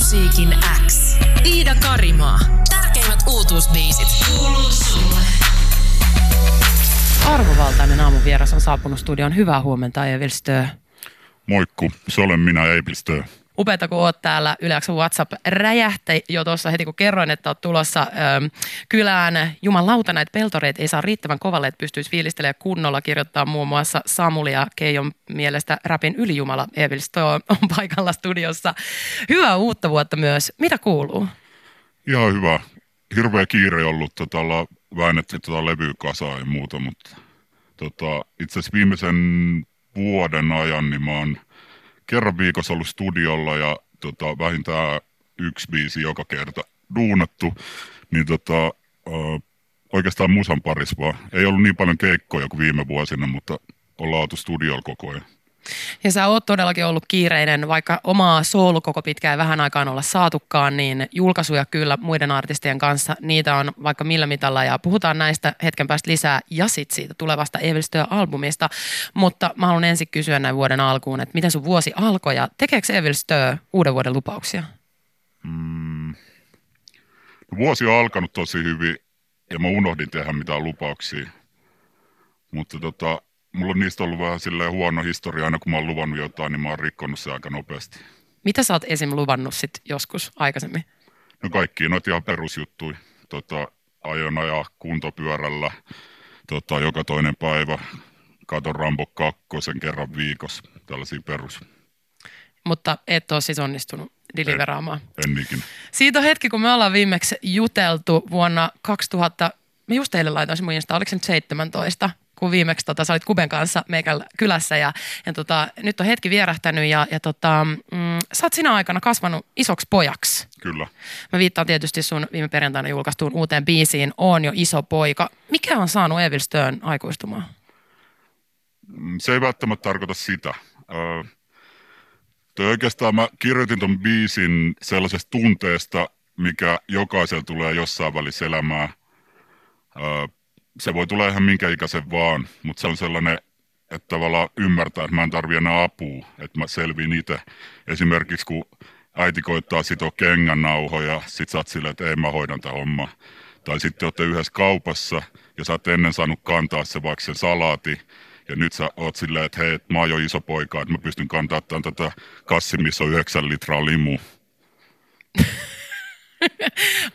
Musiikin X. Tiina Karimaa. Tärkeimmät uutuusbiisit kuuluu sulle. Arvovaltainen aamuvieras on saapunut studioon. Hyvää huomenta, Evilstö. Moikku, se olen minä, Evilstö. Upeata, kun oot täällä. Yleensä WhatsApp räjähti jo tuossa heti, kun kerroin, että oot tulossa kylään. Jumalauta, näitä peltoreet ei saa riittävän kovalle, että pystyisi fiilistelemään kunnolla, kirjoittaa muun muassa Samuli ja Keijon mielestä rapin ylijumala. Evilstö on paikalla studiossa. Hyvää uutta vuotta myös. Mitä kuuluu? Ihan hyvä. Hirveä kiire ollut. Ollaan väännetty levyä kasaa ja muuta, mutta itse asiassa viimeisen vuoden ajan niin mä oon kerran viikossa ollut studiolla ja vähintään yksi biisi joka kerta duunattu, niin oikeastaan musan parissa vaan. Ei ollut niin paljon keikkoja kuin viime vuosina, mutta ollaan oltu studiolla koko ajan. Ja sä oot todellakin ollut kiireinen, vaikka omaa soolu koko pitkään vähän aikaan olla saatukaan, niin julkaisuja kyllä muiden artistien kanssa, niitä on vaikka millä mitalla ja puhutaan näistä hetken päästä lisää ja sit siitä tulevasta Evilstö-albumista, mutta mä haluan ensin kysyä näin vuoden alkuun, että miten sun vuosi alkoi ja tekeekö Evilstö uuden vuoden lupauksia? Vuosi on alkanut tosi hyvin ja mä unohdin tehdä mitään lupauksia, mutta mulla on niistä ollut vähän silleen huono historia, aina kun mä oon luvannut jotain, niin mä oon rikkonut se aika nopeasti. Mitä sä oot esim. Luvannut sit joskus aikaisemmin? No kaikki noita ihan perusjuttuja. Aion ajaa kuntopyörällä joka toinen päivä. Katon Rambo 2 kerran viikossa, tällaisia perus. Mutta et ole siis onnistunut deliveraamaan. En niinkin. Siitä on hetki, kun me ollaan viimeksi juteltu vuonna 2000. Mä just teille laitoisin mun Insta, oliko se nyt 17? Kun viimeksi sä olit Kuben kanssa meikällä kylässä ja nyt on hetki vierähtänyt ja sä oot sinä aikana kasvanut isoksi pojaksi. Kyllä. Mä viittaan tietysti sun viime perjantaina julkaistuun uuteen biisiin Oon jo iso poika. Mikä on saanut Evilstön aikuistumaan? Se ei välttämättä tarkoita sitä. Oikeastaan mä kirjoitin ton biisin sellaisesta tunteesta, mikä jokaisella tulee jossain välissä elämää. Se voi tulla ihan minkä ikäisen vaan, mutta se on sellainen, että tavallaan ymmärtää, että mä en tarvitse enää apua, että mä selviin itse. Esimerkiksi kun äiti koittaa sitoa kengännauhoja ja sit sä oot silleen, että ei mä hoidan tämän homman. Tai sitten ootte yhdessä kaupassa ja sä oot ennen saanut kantaa se vaikka sen salaati. Ja nyt sä oot silleen, että hei, mä oon jo iso poika, että mä pystyn kantamaan tätä kassi, missä on 9 litraa limu.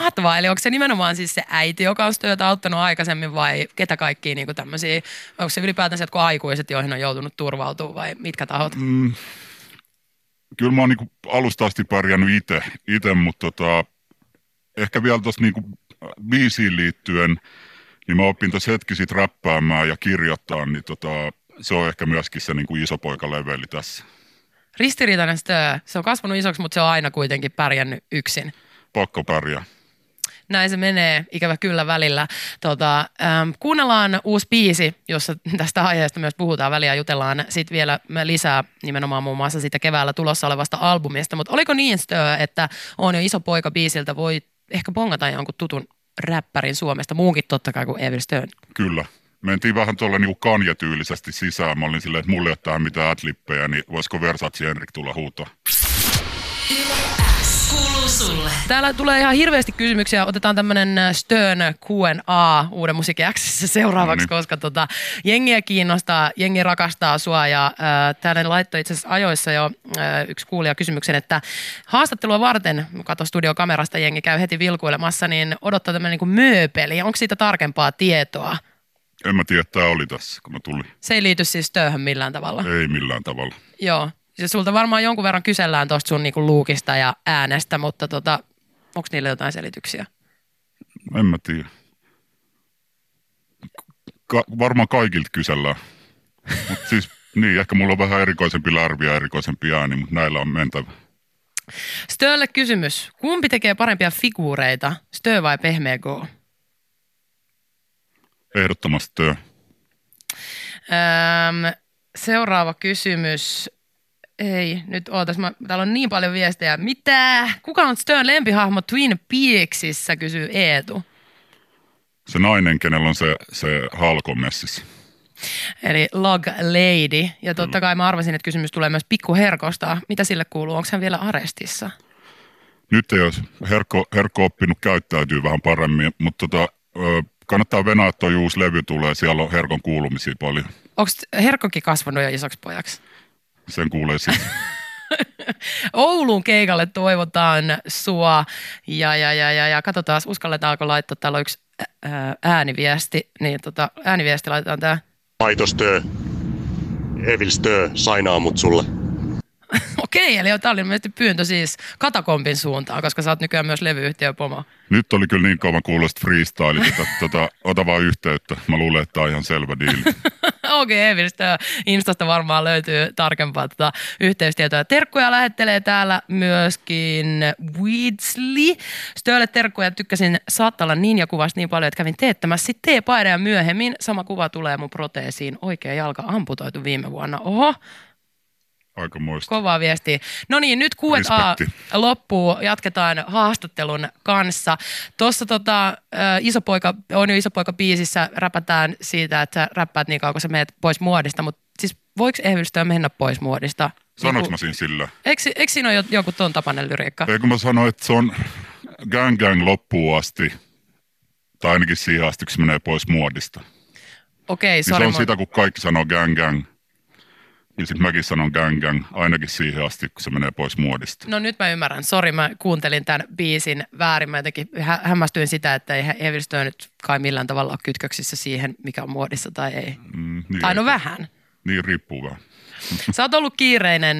Mahtavaa, eli onko se nimenomaan siis se äiti, joka on työtä auttanut aikaisemmin vai ketä kaikkia niin kuin tämmöisiä, onko se ylipäätänsä jotkut aikuiset, joihin on joutunut turvautumaan vai mitkä tahot? Kyllä mä oon niin kuin alusta asti pärjännyt itse, mutta ehkä vielä tuossa niin biisiin liittyen, niin mä opin tuossa hetki sit räppäämään ja kirjoittamaan, niin se on ehkä myöskin se niin kuin isopoikaleveli tässä. Ristiriitainen stöö, se on kasvanut isoksi, mutta se on aina kuitenkin pärjännyt yksin. Pakko pärjää. Näin se menee, ikävä kyllä välillä. Kuunnellaan uusi biisi, jossa tästä aiheesta myös puhutaan väliä, jutellaan sitten vielä lisää nimenomaan muun muassa siitä keväällä tulossa olevasta albumista. Mutta oliko niin, että on jo iso poika biisiltä, voi ehkä bongata jonkun tutun räppärin Suomesta, muunkin totta kai kuin Evilstön? Kyllä. Mentiin vähän tuolla niinku Kanye-tyylisesti sisään. Mä olin silleen, että mulla ei ole tähän mitään ad-lippejä, niin voisiko Versace Henrik tulla huutoon? Sulle. Täällä tulee ihan hirveästi kysymyksiä. Otetaan tämmönen Stern Q&A Uuden Musiikin X:ssä seuraavaksi, koska jengiä kiinnostaa, jengi rakastaa sua. Ja täällä laittoi itse asiassa ajoissa jo yksi kuulija kysymyksen, että haastattelua varten, kato studiokamerasta, jengi käy heti vilkuilemassa, niin odottaa tämmöinen niin kuin mööpeli. Onko siitä tarkempaa tietoa? En mä tiedä, että tämä oli tässä, kun mä tulin. Se ei liity siis Sternhän millään tavalla? Ei millään tavalla. Joo. Ja sulta varmaan jonkun verran kysellään tuosta sun niinku luukista ja äänestä, mutta onko niille jotain selityksiä? En mä tiedä. Varmaan kaikilta kysellään. Mut siis, niin, ehkä mulla on vähän erikoisempi lärvi ja erikoisempi ääni, mutta näillä on mentävä. Stöölle kysymys. Kumpi tekee parempia figuureita, Stö vai Pehmeä Go? Ehdottomasti Stö. Seuraava kysymys. Ei, nyt ootas. Täällä on niin paljon viestejä. Mitä? Kuka on Stern lempihahmo Twin Peaksissä, kysyy Eetu. Se nainen, kenellä on se halko messissä. Eli Log Lady. Ja totta kai mä arvasin, että kysymys tulee myös pikkuherkosta. Mitä sille kuuluu? Onko hän vielä arestissa? nyt ei olisi herkko oppinut käyttäytyy vähän paremmin, mutta kannattaa venaa, että tuo uusi levy tulee, siellä on herkon kuulumisia paljon. Onko herkkokin kasvanut jo isoksi pojaksi? Sen kuulee sitten. Oulun keikalle toivotaan sua ja katsotaan, uskalletaanko laittaa, täällä on yksi ääniviesti, niin ääniviesti laitetaan tää. Laitostö, Evilstö, sainaa mut sulle. Okei, eli tää oli mielestäni pyyntö siis Katakompin suuntaan, koska sä oot nykyään myös levyyhtiön pomo. Nyt oli kyllä niin kauan kuulosta freestyle, ota vaan yhteyttä, mä luulen, että tää on ihan selvä diili. Okei, Evilstö, Instasta varmaan löytyy tarkempaa yhteystietoa. Terkkuja lähettelee täällä myöskin Weedsley. Stöölle terkkuja, tykkäsin saattaa olla ninjakuvasta niin paljon, että kävin teettämässä sitten teepaidan ja myöhemmin sama kuva tulee mun proteesiin. Oikea jalka amputoitu viime vuonna. Oho. Aika muista. Kovaa viestiä. No niin, nyt 6A loppuu. Jatketaan haastattelun kanssa. Tuossa iso poika, on jo iso poika biisissä, räpätään siitä, että sä räppäät niin kauan, kun sä menet pois muodista. Mutta siis voiko Evilstöä mennä pois muodista? Sanoinko mä siinä sillä? Eikö siinä ole joku ton tapainen lyriikka? Eikö mä sano, että se on gang loppuun asti, tai ainakin siihen asti, kun se menee pois muodista. Okei, sorry. Niin se on sitä, kun kaikki sanoo gang. Ja sitten mäkin sanon gang, ainakin siihen asti, kun se menee pois muodista. No nyt mä ymmärrän. Sori, mä kuuntelin tämän biisin väärin. Mä jotenkin hämmästyin sitä, että ei Evilstöä nyt kai millään tavalla ole kytköksissä siihen, mikä on muodissa tai ei. Niin tai no vähän. Niin, riippuu vähän. Sä oot ollut kiireinen,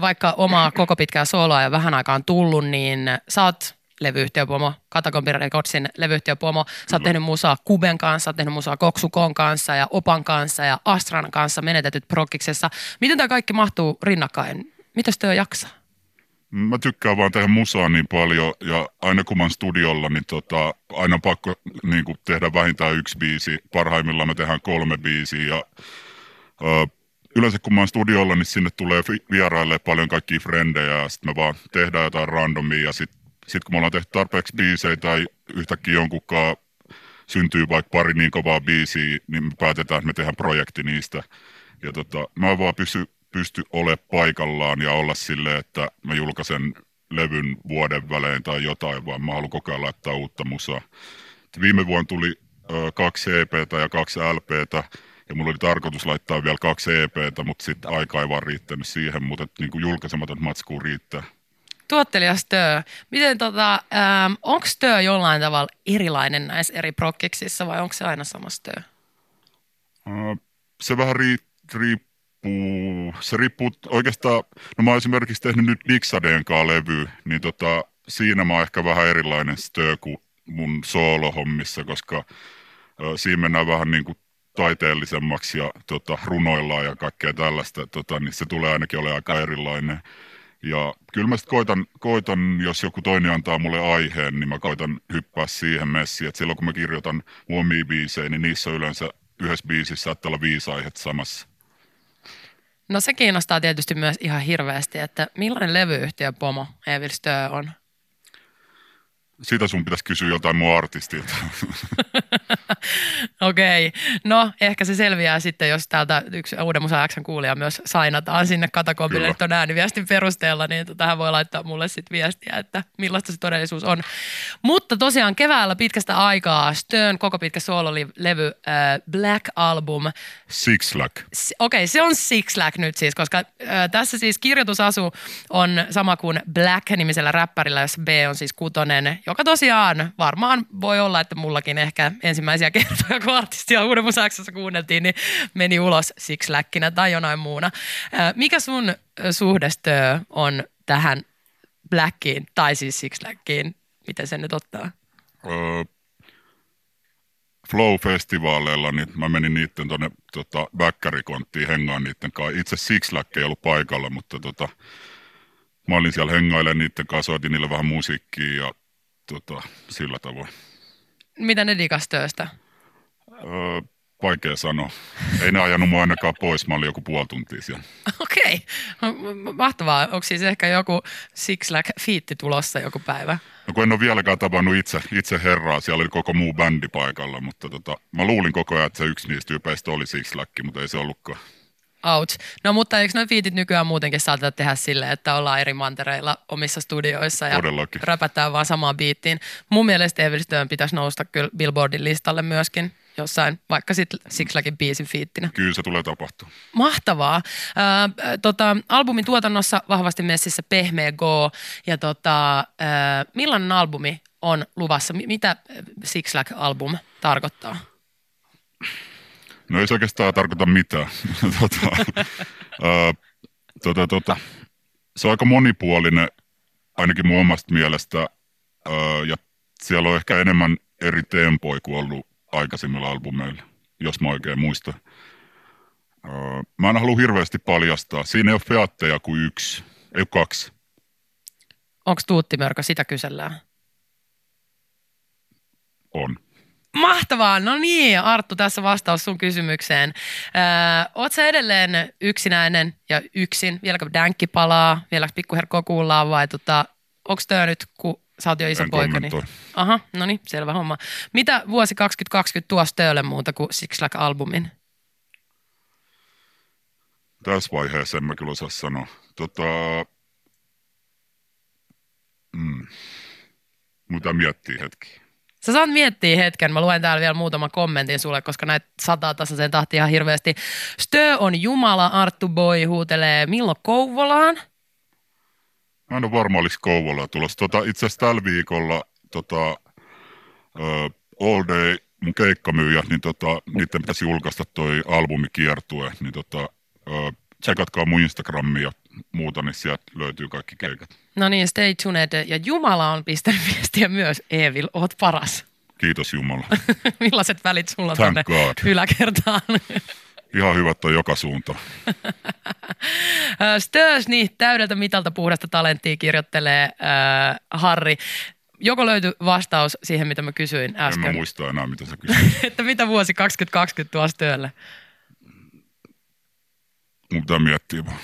vaikka omaa koko pitkää sooloa ja vähän aikaan tullut, niin sä oot levyyhtiöpomo, Katakombi Recordsin levyyhtiöpomo. Sä oot tehnyt musaa Kuben kanssa, sä oot tehnyt musaa Koksukon kanssa ja Opan kanssa ja Astran kanssa Menetetyt prokkiksessa. Miten tämä kaikki mahtuu rinnakkain? Mitäs työ jaksaa? Mä tykkään vaan tehdä musaa niin paljon ja aina kun mä oon studiolla, niin aina on pakko niin kun tehdä vähintään yksi biisi. Parhaimmillaan me tehdään 3 biisiä ja yleensä kun mä oon studiolla, niin sinne tulee vieraille paljon kaikkia frendejä ja sitten me vaan tehdään jotain randomia ja sitten kun me ollaan tehty tarpeeksi biisejä tai yhtäkkiä jonkunkaan syntyy vaikka pari niin kovaa biisiä, niin me päätetään, että me tehdään projekti niistä. Ja mä oon vaan pysty olemaan paikallaan ja olla silleen, että mä julkaisen levyn vuoden välein tai jotain, vaan mä haluan koko ajan laittaa uutta musaa. Viime vuonna tuli 2 EP:tä ja 2 LP:tä ja mulla oli tarkoitus laittaa vielä 2 EP:tä, mutta sitten aika ei vaan riittänyt siihen, mutta niin kuin julkaisematon matskuu riittää. Tuottelija Stö, miten onko Stö jollain tavalla erilainen näissä eri prokkiksissa vai onko se aina sama Stö? Se vähän riippuu. Se riippuu oikeastaan, no mä oon esimerkiksi tehnyt nyt Dixadeen kaa levy, niin siinä mä oon ehkä vähän erilainen Stö kuin mun soolohommissa, koska siinä mennään vähän niin kuin taiteellisemmaksi ja runoillaan ja kaikkea tällaista, niin se tulee ainakin olemaan aika erilainen. Ja kyllä mä sitten koitan, jos joku toinen antaa mulle aiheen, niin mä koitan hyppää siihen messiin. Et silloin kun mä kirjoitan omia biisejä, niin niissä on yleensä yhdessä biisissä saattaa olla 5 aihetta samassa. No se kiinnostaa tietysti myös ihan hirveästi, että millainen levyyhtiö pomo Evilstöö on? Sitä sun pitäisi kysyä jotain mun artistilta. Okei. No, ehkä se selviää sitten, jos täältä yksi Uuden Musa X:n kuulija myös sainataan sinne Katakompille, että on ääniviestin perusteella, niin tähän voi laittaa mulle sitten viestiä, että millaista se todellisuus on. Mutta tosiaan keväällä pitkästä aikaa Stön koko pitkä soololevy Black Album. Sixlack. Okei, se on Sixlack nyt siis, koska tässä siis kirjoitusasu on sama kuin Black-nimisellä räppärillä, jos B on siis 6, joka tosiaan varmaan voi olla, että mullakin ehkä ensimmäisiä kertoja, kun artistia Uuden Musa X:ssä kuunneltiin, niin meni ulos Sixlackinä tai jonain muuna. Mikä sun suhdestö on tähän Blackiin tai siis Sixlackiin? Miten sen nyt ottaa? Flow-festivaaleilla, niin mä menin niitten tuonne väkkärikonttiin hengaan niitten kanssa. Itse Sixlack ei ollut paikalla, mutta mä olin siellä hengailen niitten kanssa, soitin niille vähän musiikkia ja sillä tavoin. Mitä ne digas Tööstä? Vaikea sanoa. Ei ne ajanut mua ainakaan pois. Mä olin joku puoli tuntia siellä. Okei. Mahtavaa. Onko siis ehkä joku Sixlack-fiitti tulossa joku päivä? No kun en ole vieläkään tavannut itse herraa. Siellä oli koko muu bändi paikalla, mutta mä luulin koko ajan, että se yksi niistä tyypeistä oli Sixlack, mutta ei se ollutkaan. Ouch. No mutta eikö noin fiitit nykyään muutenkin saateta tehdä silleen, että ollaan eri mantereilla omissa studioissa ja räpätään vaan samaan biittiin. Mun mielestä Evilstöön pitäisi nousta kyllä Billboardin listalle myöskin jossain, vaikka sitten Sixlackin biisin fiittinä. Kyllä se tulee tapahtua. Mahtavaa. Albumin tuotannossa vahvasti messissä pehmeä go ja millainen albumi on luvassa? Mitä Sixlack-album tarkoittaa? No ei se oikeastaan tarkoita mitään. Se on aika monipuolinen, ainakin mun omasta mielestä. Ja siellä on ehkä enemmän eri tempoja kuin ollut aikaisemmilla albumeilla, jos mä oikein muistan. Mä en halua hirveästi paljastaa. Siinä ei ole featteja kuin yksi, ei ole kaksi. Onko tuuttimörkö? Sitä kysellään. On. Mahtavaa. No niin, Arttu, tässä vastaus sun kysymykseen. Oot sä edelleen yksinäinen ja yksin? Vieläkö dänkki palaa? Vieläkö pikkuherkkoa kuullaan vai onks tää nyt, kun sä oot jo iso poika? Niin... Aha, no niin, selvä homma. Mitä vuosi 2020 tuossa töölle muuta kuin Sixlack-albumin? Tässä vaiheessa en mä kyllä osaa sanoa. Mitä miettii hetki? Sä saat miettiä hetken. Mä luen täällä vielä muutaman kommentin sulle, koska näitä sataa tasaiseen tahtiin ihan hirveästi. Stö on jumala, Arttu Boy huutelee. Milloin Kouvolaan? Mä en ole varma, oliko Kouvolaa tulossa. Itse asiassa tällä viikolla All Day, mun keikkamyyjä, niin niiden pitäisi julkaista toi albumikiertue. Niin tsekatkaa mun Instagramia ja muuta, niin sieltä löytyy kaikki keikat. No niin, stay tuned. Ja Jumala on pistänyt viestiä myös. Evil, oot paras. Kiitos Jumala. Millaiset välit sulla tänne yläkertaan? Ihan hyvät on joka suunta. Störsni, täydeltä mitalta puhdasta talenttia kirjoittelee Harri. Joko löytyi vastaus siihen, mitä mä kysyin äsken? En mä muista enää, mitä sä kysyit. Että mitä vuosi 2020 tuossa Stölle? Mun pitää miettiä vaan.